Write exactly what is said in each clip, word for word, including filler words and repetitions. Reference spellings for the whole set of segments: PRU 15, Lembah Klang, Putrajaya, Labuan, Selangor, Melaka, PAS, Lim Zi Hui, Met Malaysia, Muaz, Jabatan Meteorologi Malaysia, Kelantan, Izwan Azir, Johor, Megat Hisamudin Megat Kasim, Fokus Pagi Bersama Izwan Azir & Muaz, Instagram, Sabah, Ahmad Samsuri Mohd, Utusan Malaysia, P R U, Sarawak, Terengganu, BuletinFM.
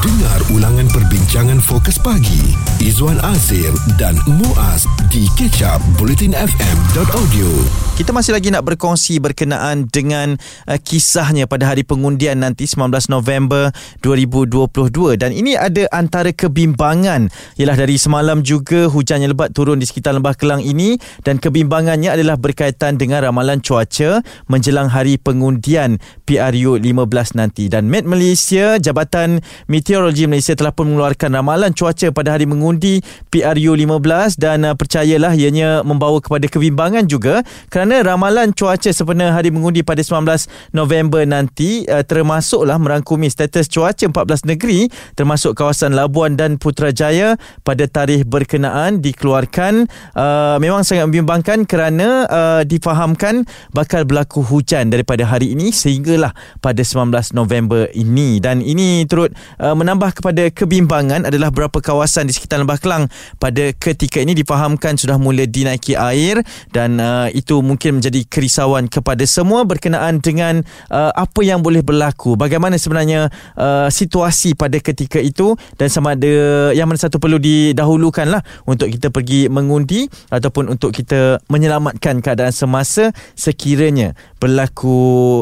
Dengar ulangan perbincangan Fokus Pagi Izwan Azir dan Muaz di catch up buletin f m dot audio. Kita masih lagi nak berkongsi berkenaan dengan uh, kisahnya pada hari pengundian nanti sembilan belas November dua ribu dua puluh dua, dan ini ada antara kebimbangan ialah dari semalam juga hujan yang lebat turun di sekitar Lembah Klang ini, dan kebimbangannya adalah berkaitan dengan ramalan cuaca menjelang hari pengundian P R U lima belas nanti. Dan Met Malaysia, Jabatan Meteorologi Meteorologi Malaysia telah pun mengeluarkan ramalan cuaca pada hari mengundi P R U lima belas, dan uh, percayalah ianya membawa kepada kebimbangan juga kerana ramalan cuaca sempena hari mengundi pada sembilan belas November nanti uh, termasuklah merangkumi status cuaca empat belas negeri termasuk kawasan Labuan dan Putrajaya pada tarikh berkenaan dikeluarkan. Uh, memang sangat membimbangkan kerana uh, difahamkan bakal berlaku hujan daripada hari ini sehinggalah pada sembilan belas November ini, dan ini turut uh, menambah kepada kebimbangan adalah berapa kawasan di sekitar Lembah Klang pada ketika ini difahamkan sudah mula dinaiki air, dan uh, itu mungkin menjadi kerisauan kepada semua berkenaan dengan uh, apa yang boleh berlaku, bagaimana sebenarnya uh, situasi pada ketika itu, dan sama ada yang mana satu perlu didahulukanlah untuk kita pergi mengundi ataupun untuk kita menyelamatkan keadaan semasa sekiranya berlaku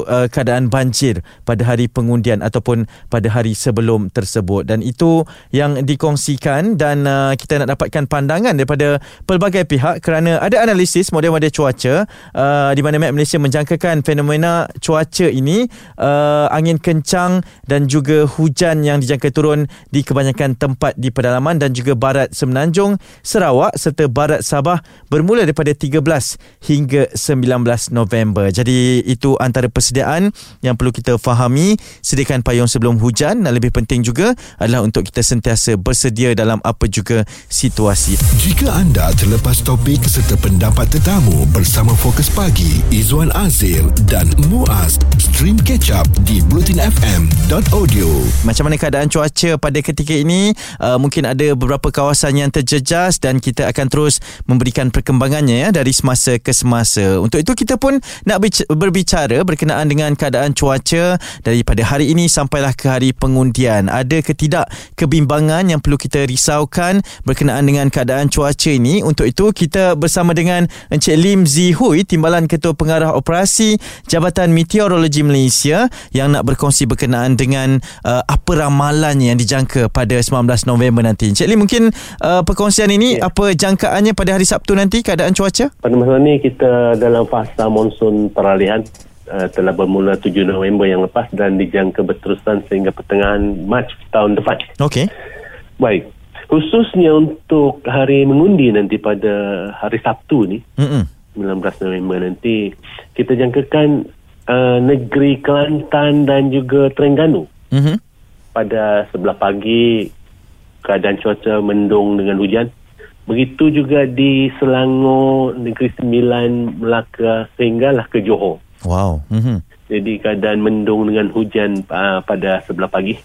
uh, keadaan banjir pada hari pengundian ataupun pada hari sebelum tersebut. Dan itu yang dikongsikan, dan uh, kita nak dapatkan pandangan daripada pelbagai pihak kerana ada analisis model-model cuaca uh, di mana Met Malaysia menjangkakan fenomena cuaca ini uh, angin kencang dan juga hujan yang dijangka turun di kebanyakan tempat di pedalaman dan juga barat Semenanjung Sarawak serta barat Sabah bermula daripada tiga belas hingga sembilan belas November. Jadi itu antara persediaan yang perlu kita fahami. Sediakan payung sebelum hujan, dan lebih penting juga adalah untuk kita sentiasa bersedia dalam apa juga situasi. Jika anda terlepas topik serta pendapat tetamu bersama Fokus Pagi Izwan Azir dan Muaz, stream catch up di buletin f m dot audio. Macam mana keadaan cuaca pada ketika ini? Uh, mungkin ada beberapa kawasan yang terjejas, dan kita akan terus memberikan perkembangannya ya, dari semasa ke semasa. Untuk itu kita pun nak berbicara berkenaan dengan keadaan cuaca daripada hari ini sampailah ke hari pengundian. Ada ke tidak kebimbangan yang perlu kita risaukan berkenaan dengan keadaan cuaca ini? Untuk itu kita bersama dengan Encik Lim Zi Hui, Timbalan Ketua Pengarah Operasi Jabatan Meteorologi Malaysia, yang nak berkongsi berkenaan dengan uh, apa ramalan yang dijangka pada sembilan belas November nanti. Encik Lim, mungkin uh, perkongsian ini ya. Apa jangkaannya pada hari Sabtu nanti keadaan cuaca? Pada masa ini kita dalam fasa monsun peralihan. Uh, telah bermula tujuh November yang lepas dan dijangka berterusan sehingga pertengahan Mac tahun depan. Okey. Baik. Khususnya untuk hari mengundi nanti pada hari Sabtu ni, mm-hmm. sembilan belas November nanti, kita jangkakan uh, negeri Kelantan dan juga Terengganu. Mm-hmm. Pada sebelah pagi keadaan cuaca mendung dengan hujan. Begitu juga di Selangor, Negeri Sembilan, Melaka sehinggalah ke Johor. Wow. Mm-hmm. Jadi keadaan mendung dengan hujan uh, pada sebelah pagi,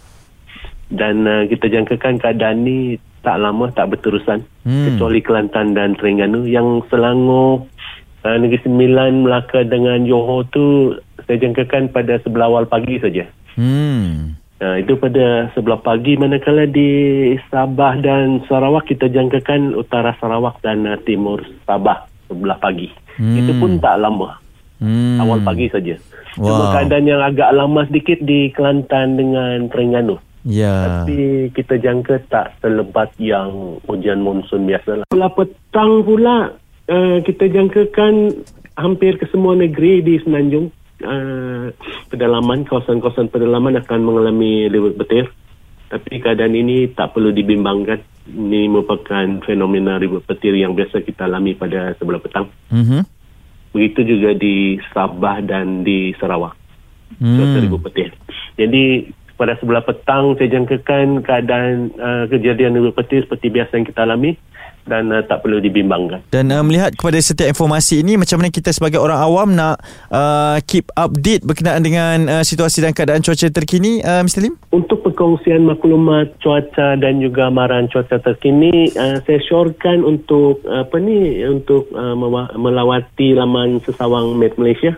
dan uh, kita jangkakan keadaan ni tak lama, tak berterusan, mm. kecuali Kelantan dan Terengganu. Yang Selangor, uh, Negeri Sembilan, Melaka dengan Johor tu saya jangkakan pada sebelah awal pagi saja. Hmm. Uh, itu pada sebelah pagi, manakala di Sabah dan Sarawak kita jangkakan utara Sarawak dan uh, timur Sabah sebelah pagi. Mm. Itu pun tak lama. Hmm. Awal pagi saja. Wow. Cuma keadaan yang agak lama sedikit di Kelantan dengan Terengganu. Yeah. Tapi kita jangka tak selebat yang hujan monsun biasalah. Setelah petang pula uh, kita jangkakan hampir ke semua negeri di Semenanjung uh, pedalaman, kawasan-kawasan pedalaman akan mengalami ribut petir. Tapi keadaan ini tak perlu dibimbangkan. Ini merupakan fenomena ribut petir yang biasa kita alami pada sebelah petang. Mhm. Begitu juga di Sabah dan di Sarawak. Hmm. Cuaca ribut petir. Jadi pada sebelah petang saya jangkakan keadaan uh, kejadian ribut petir seperti biasa yang kita alami, dan uh, tak perlu dibimbangkan. Dan uh, melihat kepada setiap informasi ini, macam mana kita sebagai orang awam nak uh, keep update berkenaan dengan uh, situasi dan keadaan cuaca terkini, uh, Mister Lim? Untuk perkongsian maklumat cuaca dan juga amaran cuaca terkini, uh, saya syorkan untuk uh, apa ni untuk uh, melawati laman sesawang Met Malaysia.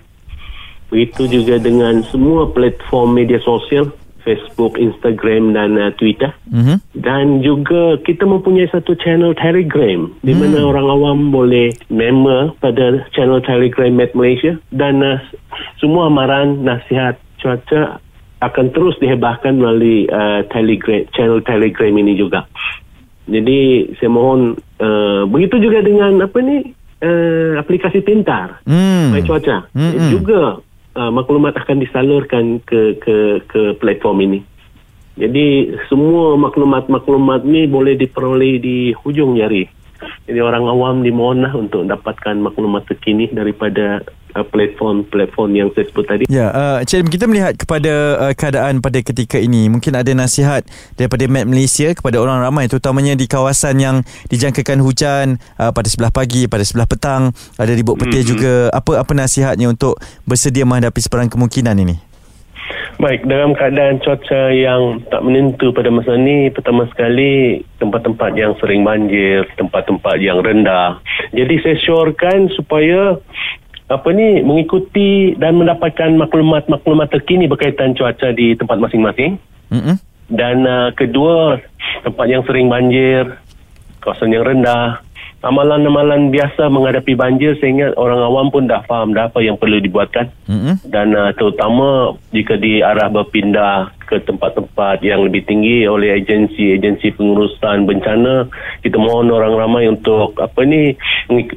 Begitu juga dengan semua platform media sosial. Facebook, Instagram dan uh, Twitter. Mm-hmm. Dan juga kita mempunyai satu channel Telegram di mana mm. orang awam boleh member pada channel Telegram Met Malaysia, dan uh, semua amaran nasihat cuaca akan terus dihebahkan melalui uh, Telegram, channel Telegram ini juga. Jadi saya mohon uh, begitu juga dengan apa ni uh, aplikasi pintar mm. cuaca. Mm-hmm. Juga Uh, maklumat akan disalurkan ke ke ke platform ini. Jadi semua maklumat-maklumat ni boleh diperoleh di hujung jari. Jadi orang awam dimohonlah untuk dapatkan maklumat terkini daripada platform-platform yang saya sebut tadi. Ya, uh, Cik, kita melihat kepada uh, keadaan pada ketika ini. Mungkin ada nasihat daripada Met Malaysia kepada orang ramai, terutamanya di kawasan yang dijangkakan hujan uh, pada sebelah pagi, pada sebelah petang, ada ribut petir mm-hmm. juga. Apa apa nasihatnya untuk bersedia menghadapi sebarang kemungkinan ini? Baik, dalam keadaan cuaca yang tak menentu pada masa ini, pertama sekali tempat-tempat yang sering banjir, tempat-tempat yang rendah. Jadi saya syorkan supaya apa ni mengikuti dan mendapatkan maklumat-maklumat terkini berkaitan cuaca di tempat masing-masing. Mm-hmm. Dan uh, kedua, tempat yang sering banjir, kawasan yang rendah, amalan-amalan biasa menghadapi banjir, sehingga orang awam pun dah faham dah apa yang perlu dibuatkan. Mm-hmm. Dan uh, terutama jika diarah berpindah ke tempat-tempat yang lebih tinggi oleh agensi-agensi pengurusan bencana, kita mohon orang ramai untuk apa ni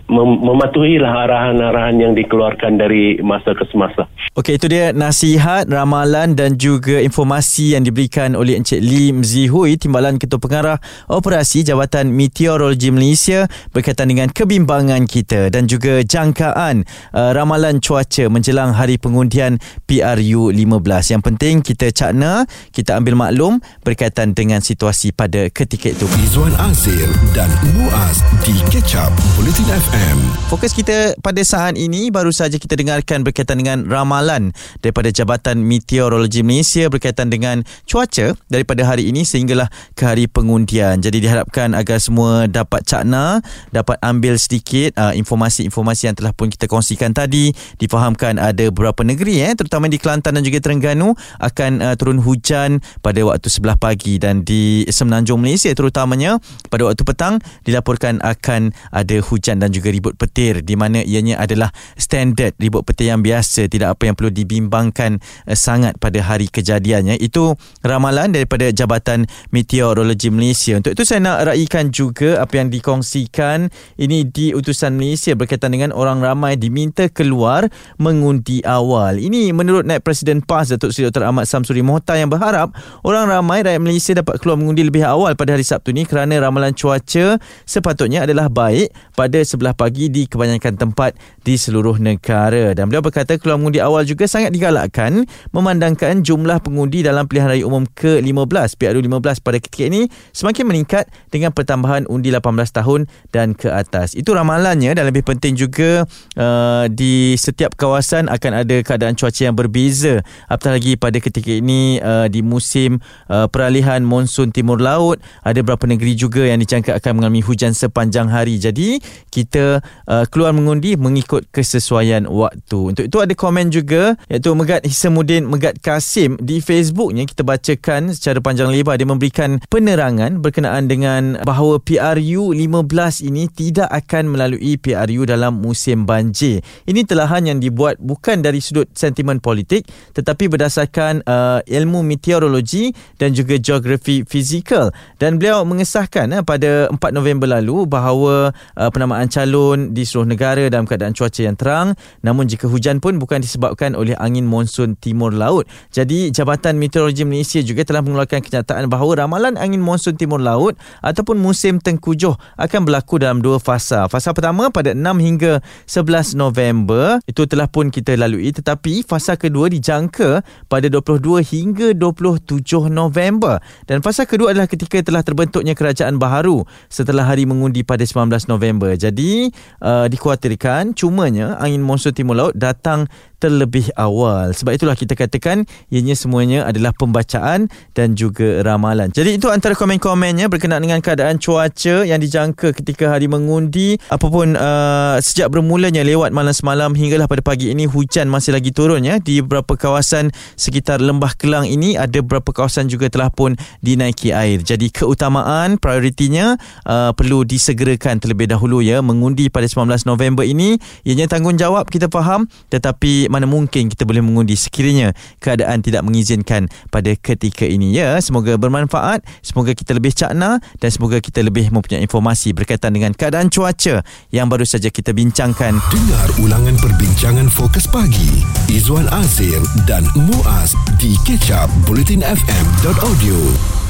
mem- mematuhilah arahan-arahan yang dikeluarkan dari masa ke semasa. Okey, itu dia nasihat, ramalan dan juga informasi yang diberikan oleh Encik Lim Zi Hui, Timbalan Ketua Pengarah Operasi Jabatan Meteorologi Malaysia, berkaitan dengan kebimbangan kita dan juga jangkaan uh, ramalan cuaca menjelang hari pengundian P R U lima belas. Yang penting kita cakna, kita ambil maklum berkaitan dengan situasi pada ketika itu. Izwan Azir dan Muaz di Catch Up Buletin F M. Fokus kita pada saat ini baru saja kita dengarkan berkaitan dengan ramalan daripada Jabatan Meteorologi Malaysia berkaitan dengan cuaca daripada hari ini sehinggalah ke hari pengundian. Jadi diharapkan agar semua dapat cakna, dapat ambil sedikit uh, informasi-informasi yang telah pun kita kongsikan tadi. Difahamkan ada beberapa negeri eh, terutama di Kelantan dan juga Terengganu akan uh, turun hujan pada waktu sebelah pagi, dan di Semenanjung Malaysia terutamanya pada waktu petang dilaporkan akan ada hujan dan juga ribut petir, di mana ianya adalah standard ribut petir yang biasa, tidak apa yang perlu dibimbangkan uh, sangat pada hari kejadiannya. Itu ramalan daripada Jabatan Meteorologi Malaysia. Untuk itu saya nak raikan juga apa yang dikongsikan ini di Utusan Malaysia berkaitan dengan orang ramai diminta keluar mengundi awal. Ini menurut Naib Presiden PAS Datuk Seri Doktor Ahmad Samsuri Mohd yang berharap orang ramai rakyat Malaysia dapat keluar mengundi lebih awal pada hari Sabtu ni, kerana ramalan cuaca sepatutnya adalah baik pada sebelah pagi di kebanyakan tempat di seluruh negara. Dan beliau berkata keluar mengundi awal juga sangat digalakkan memandangkan jumlah pengundi dalam pilihan raya umum ke lima belas P R U lima belas pada ketika ini semakin meningkat dengan pertambahan undi lapan belas tahun dan ke atas. Itu ramalannya, dan lebih penting juga uh, di setiap kawasan akan ada keadaan cuaca yang berbeza, apatah lagi pada ketika ini uh, di musim uh, peralihan monsun timur laut. Ada beberapa negeri juga yang dijangka akan mengalami hujan sepanjang hari. Jadi kita uh, keluar mengundi mengikut kesesuaian waktu. Untuk itu ada komen juga, iaitu Megat Hisamudin Megat Kasim di Facebooknya, kita bacakan secara panjang lebar. Dia memberikan penerangan berkenaan dengan bahawa P R U lima belas ini tidak akan melalui P R U dalam musim banjir. Ini telahan yang dibuat bukan dari sudut sentimen politik, tetapi berdasarkan uh, ilmu meteorologi dan juga geografi fizikal. Dan beliau mengesahkan eh, pada empat November lalu bahawa uh, penamaan calon di seluruh negara dalam keadaan cuaca yang terang, namun jika hujan pun bukan disebabkan oleh angin monsun timur laut. Jadi Jabatan Meteorologi Malaysia juga telah mengeluarkan kenyataan bahawa ramalan angin monsun timur laut ataupun musim tengkujuh akan berlaku dalam dua fasa. Fasa pertama pada enam hingga sebelas November, itu telah pun kita lalui, tetapi fasa kedua dijangka pada dua puluh dua hingga dua puluh tujuh November, dan fasa kedua adalah ketika telah terbentuknya kerajaan baharu setelah hari mengundi pada sembilan belas November. Jadi uh, dikhuatirkan cumanya angin monsun timur laut datang terlebih awal. Sebab itulah kita katakan ianya semuanya adalah pembacaan dan juga ramalan. Jadi itu antara komen-komennya berkenaan dengan keadaan cuaca yang dijangka ketika hari mengundi apapun uh, sejak bermulanya lewat malam semalam hinggalah pada pagi ini, hujan masih lagi turun ya di beberapa kawasan sekitar Lembah Klang ini. Ada beberapa kawasan juga telah pun dinaiki air. Jadi keutamaan prioritinya uh, perlu disegerakan terlebih dahulu ya, mengundi pada sembilan belas November ini. Ianya tanggungjawab, kita faham, tetapi mana mungkin kita boleh mengundi sekiranya keadaan tidak mengizinkan pada ketika ini ya. Semoga bermanfaat, semoga kita lebih cakna dan semoga kita lebih mempunyai informasi berkaitan dengan keadaan cuaca yang baru saja kita bincangkan. Dengar ulangan perbincangan Fokus Pagi Izwan Azir dan Muaz di catch up Buletin F M dot audio.